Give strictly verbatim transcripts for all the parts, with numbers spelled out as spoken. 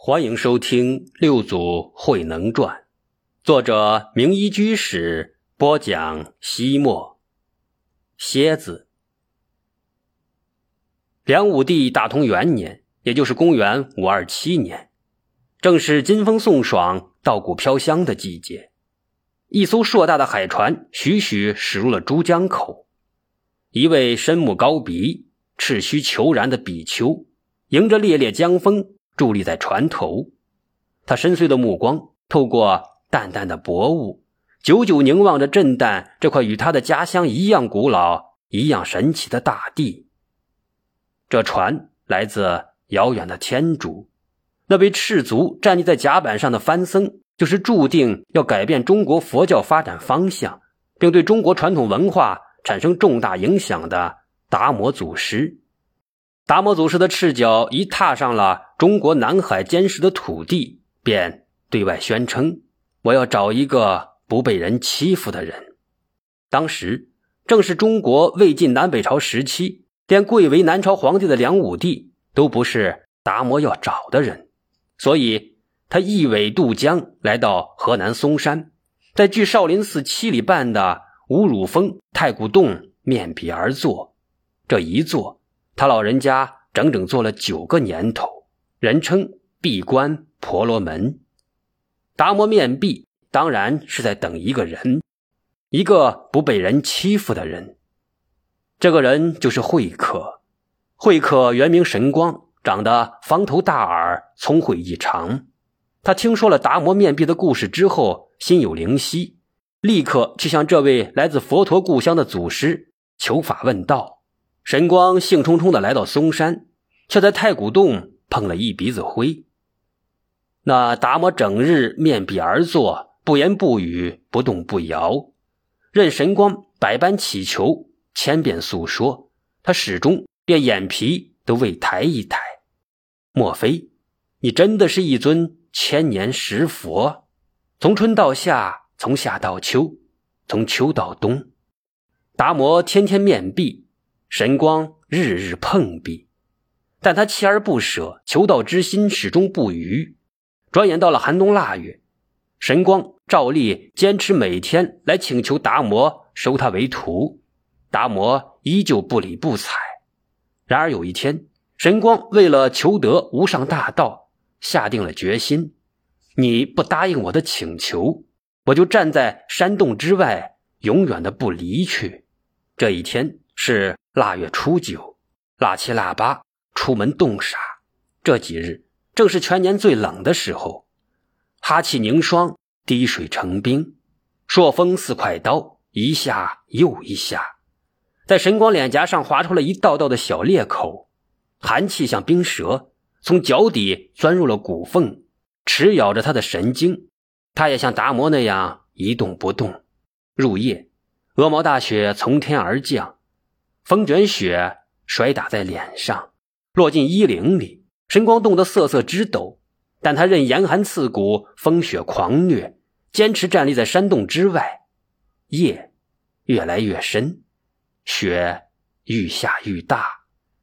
欢迎收听《六祖慧能传》，作者明一居士播讲西莫。蝎子。梁武帝大同元年，也就是公元五二七年，正是金风送爽、稻谷飘香的季节。一艘硕大的海船徐徐驶入了珠江口，一位深目高鼻、赤须虬髯的比丘，迎着烈烈江风伫立在船头，他深邃的目光透过淡淡的薄雾，久久凝望着震旦这块与他的家乡一样古老、一样神奇的大地。这船来自遥远的天竺，那位赤足站立在甲板上的番僧，就是注定要改变中国佛教发展方向，并对中国传统文化产生重大影响的达摩祖师。达摩祖师的赤脚一踏上了中国南海坚实的土地，便对外宣称：“我要找一个不被人欺负的人。”当时正是中国魏晋南北朝时期，连贵为南朝皇帝的梁武帝都不是达摩要找的人，所以他一苇渡江来到河南嵩山，在距少林寺七里半的五乳峰太古洞面壁而坐。这一坐，他老人家整整做了九个年头，人称闭关婆罗门。达摩面壁当然是在等一个人，一个不被人欺负的人。这个人就是慧可。慧可原名神光，长得方头大耳，聪慧异常。他听说了达摩面壁的故事之后，心有灵犀，立刻去向这位来自佛陀故乡的祖师求法问道。神光兴冲冲地来到嵩山，却在太古洞碰了一鼻子灰。那达摩整日面壁而坐，不言不语，不动不摇，任神光百般祈求，千遍诉说，他始终连眼皮都未抬一抬。莫非你真的是一尊千年石佛？从春到夏，从夏到秋，从秋到冬，达摩天天面壁，神光日日碰壁，但他锲而不舍，求道之心始终不渝。转眼到了寒冬腊月，神光照例坚持每天来请求达摩收他为徒，达摩依旧不理不睬。然而有一天，神光为了求得无上大道，下定了决心：你不答应我的请求，我就站在山洞之外，永远的不离去。这一天是腊月初九，腊七腊八出门冻傻，这几日正是全年最冷的时候，哈气凝霜，滴水成冰，朔风似快刀，一下又一下，在神光脸颊上划出了一道道的小裂口。寒气像冰蛇从脚底钻入了骨缝，持咬着他的神经。他也像达摩那样一动不动。入夜，鹅毛大雪从天而降，风卷雪摔打在脸上，落进衣领里，神光冻得瑟瑟直抖，但他任严寒刺骨，风雪狂虐，坚持站立在山洞之外。夜越来越深，雪愈下愈大，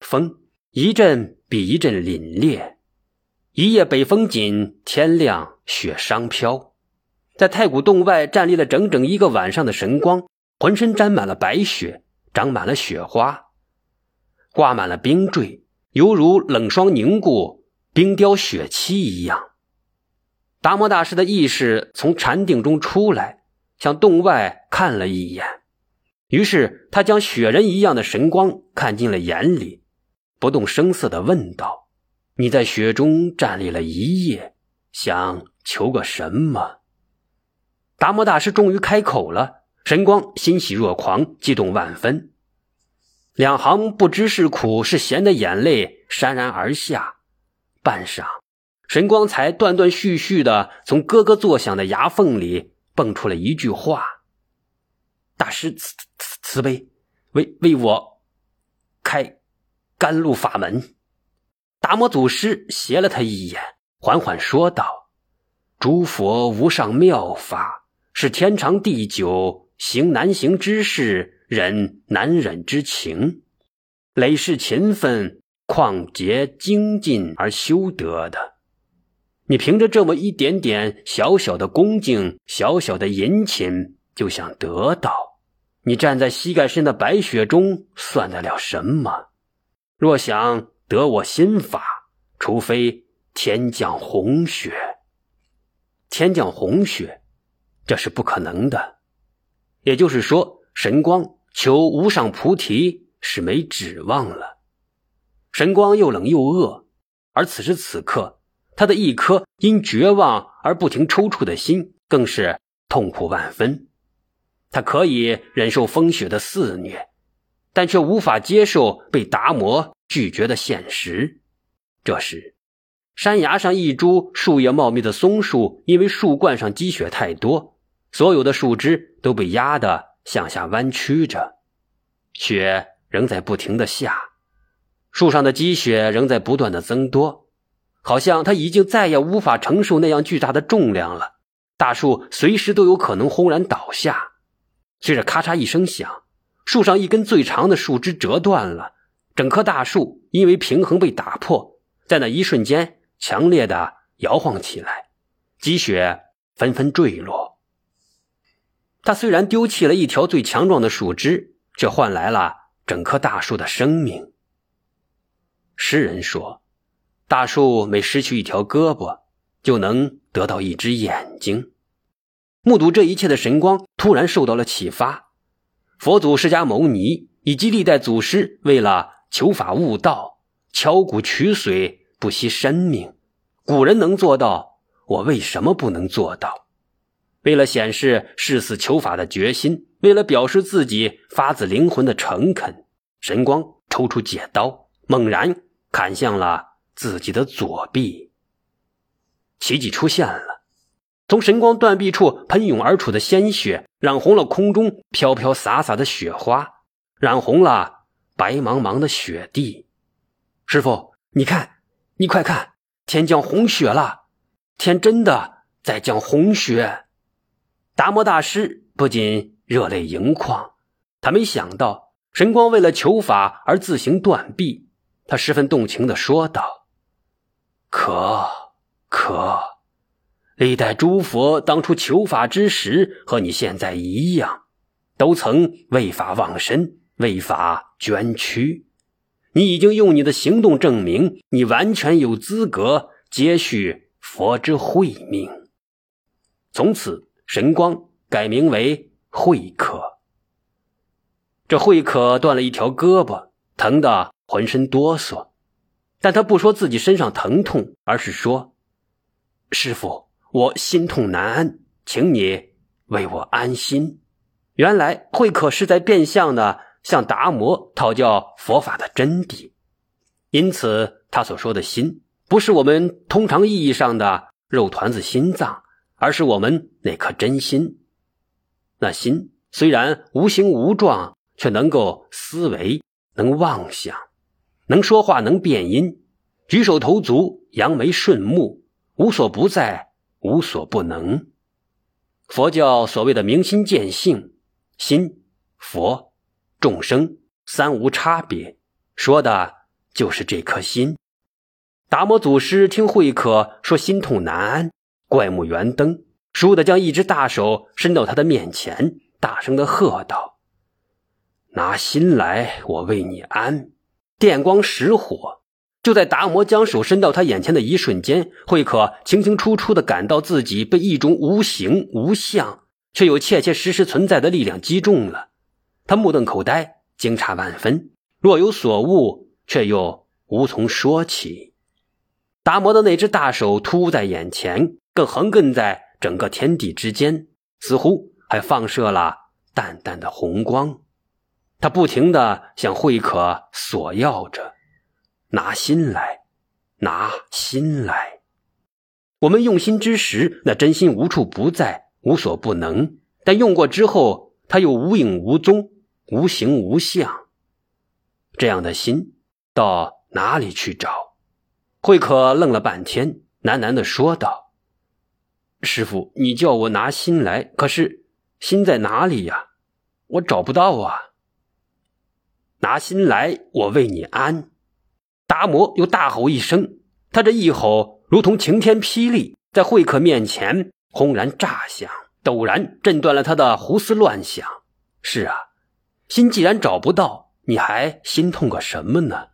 风一阵比一阵凛冽。一夜北风紧，天亮雪商飘。在太古洞外站立了整整一个晚上的神光，浑身沾满了白雪，长满了雪花，挂满了冰坠，犹如冷霜凝固，冰雕雪漆一样。达摩大师的意识从禅定中出来，向洞外看了一眼，于是他将雪人一样的神光看进了眼里，不动声色地问道：你在雪中站立了一夜，想求个什么？达摩大师终于开口了，神光欣喜若狂，激动万分，两行不知是苦是咸的眼泪潸然而下。半晌，神光才断断续续地从咯咯作响的牙缝里蹦出了一句话：大师 慈, 慈, 慈悲 为, 为我开甘露法门。达摩祖师斜了他一眼，缓缓说道：诸佛无上妙法，是天长地久，行难行之事，忍难忍之情，累世勤奋，旷劫精进而修得的。你凭着这么一点点小小的恭敬，小小的殷勤，就想得到，你站在膝盖深的白雪中算得了什么？若想得我心法，除非天降红雪。天降红雪，这是不可能的。也就是说，神光求无上菩提是没指望了。神光又冷又饿，而此时此刻，他的一颗因绝望而不停抽搐的心更是痛苦万分。他可以忍受风雪的肆虐，但却无法接受被达摩拒绝的现实。这时，山崖上一株树叶茂密的松树，因为树冠上积雪太多，所有的树枝都被压得向下弯曲着，雪仍在不停地下，树上的积雪仍在不断地增多，好像它已经再也无法承受那样巨大的重量了，大树随时都有可能轰然倒下。随着咔嚓一声响，树上一根最长的树枝折断了，整棵大树因为平衡被打破，在那一瞬间强烈地摇晃起来，积雪纷纷坠落。他虽然丢弃了一条最强壮的树枝，却换来了整棵大树的生命。诗人说，大树每失去一条胳膊，就能得到一只眼睛。目睹这一切的神光突然受到了启发，佛祖释迦牟尼以及历代祖师为了求法悟道，敲骨取髓，不惜生命。古人能做到，我为什么不能做到？为了显示誓死求法的决心，为了表示自己发自灵魂的诚恳，神光抽出解刀，猛然砍向了自己的左臂。奇迹出现了，从神光断臂处喷涌而出的鲜血，染红了空中飘飘洒洒的雪花，染红了白茫茫的雪地。师父，你看，你快看，天降红雪了，天真的在降红雪。达摩大师不禁热泪盈眶，他没想到神光为了求法而自行断臂，他十分动情地说道，可可历代诸佛当初求法之时和你现在一样，都曾为法忘身，为法捐躯，你已经用你的行动证明你完全有资格接续佛之慧命。从此神光改名为慧可。这慧可断了一条胳膊，疼得浑身哆嗦，但他不说自己身上疼痛，而是说，师父，我心痛难安，请你为我安心。原来慧可是在变相的向达摩讨教佛法的真谛，因此他所说的心，不是我们通常意义上的肉团子心脏，而是我们那颗真心。那心虽然无形无状，却能够思维，能妄想，能说话，能变音，举手投足，扬眉顺目，无所不在，无所不能。佛教所谓的明心见性，心、佛、众生三无差别，说的就是这颗心。达摩祖师听慧可说心痛难安，怪目圆瞪，倏地将一只大手伸到他的面前，大声地喝道，拿心来，我为你安。电光石火，就在达摩将手伸到他眼前的一瞬间，慧可清清楚楚地感到自己被一种无形无相却又切切实实存在的力量击中了。他目瞪口呆，惊诧万分，若有所悟，却又无从说起。达摩的那只大手突兀在眼前，更横亘在整个天地之间，似乎还放射了淡淡的红光。他不停地向慧可索要着，拿心来，拿心来。我们用心之时，那真心无处不在，无所不能，但用过之后，它又无影无踪，无形无相。这样的心到哪里去找？慧可愣了半天，喃喃地说道，师父，你叫我拿心来，可是心在哪里呀？我找不到啊。拿心来，我为你安。达摩又大吼一声，他这一吼如同晴天霹雳，在会客面前轰然炸响，陡然震断了他的胡思乱想。是啊，心既然找不到，你还心痛个什么呢？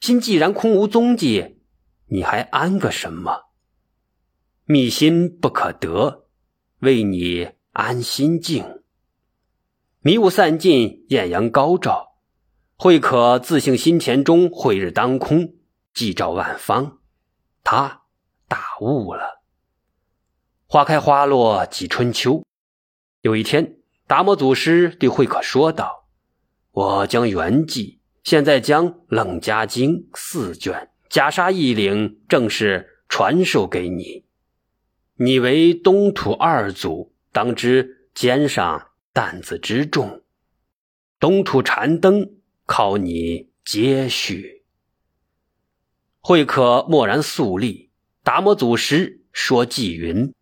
心既然空无踪迹，你还安个什么？觅心不可得，为你安心境。迷雾散尽，艳阳高照，慧可自性心田中晦日当空，寂照万方。他大悟了。花开花落即春秋。有一天，达摩祖师对慧可说道：我将圆寂，现在将楞伽经四卷、袈裟一领正式传授给你。你为东土二祖，当知肩上担子之重，东土禅灯靠你接续。慧可默然肃立，达摩祖师说偈云：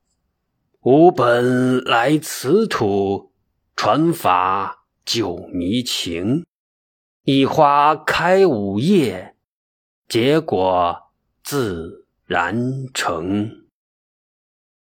吾本来此土，传法救迷情，一花开五叶，结果自然成。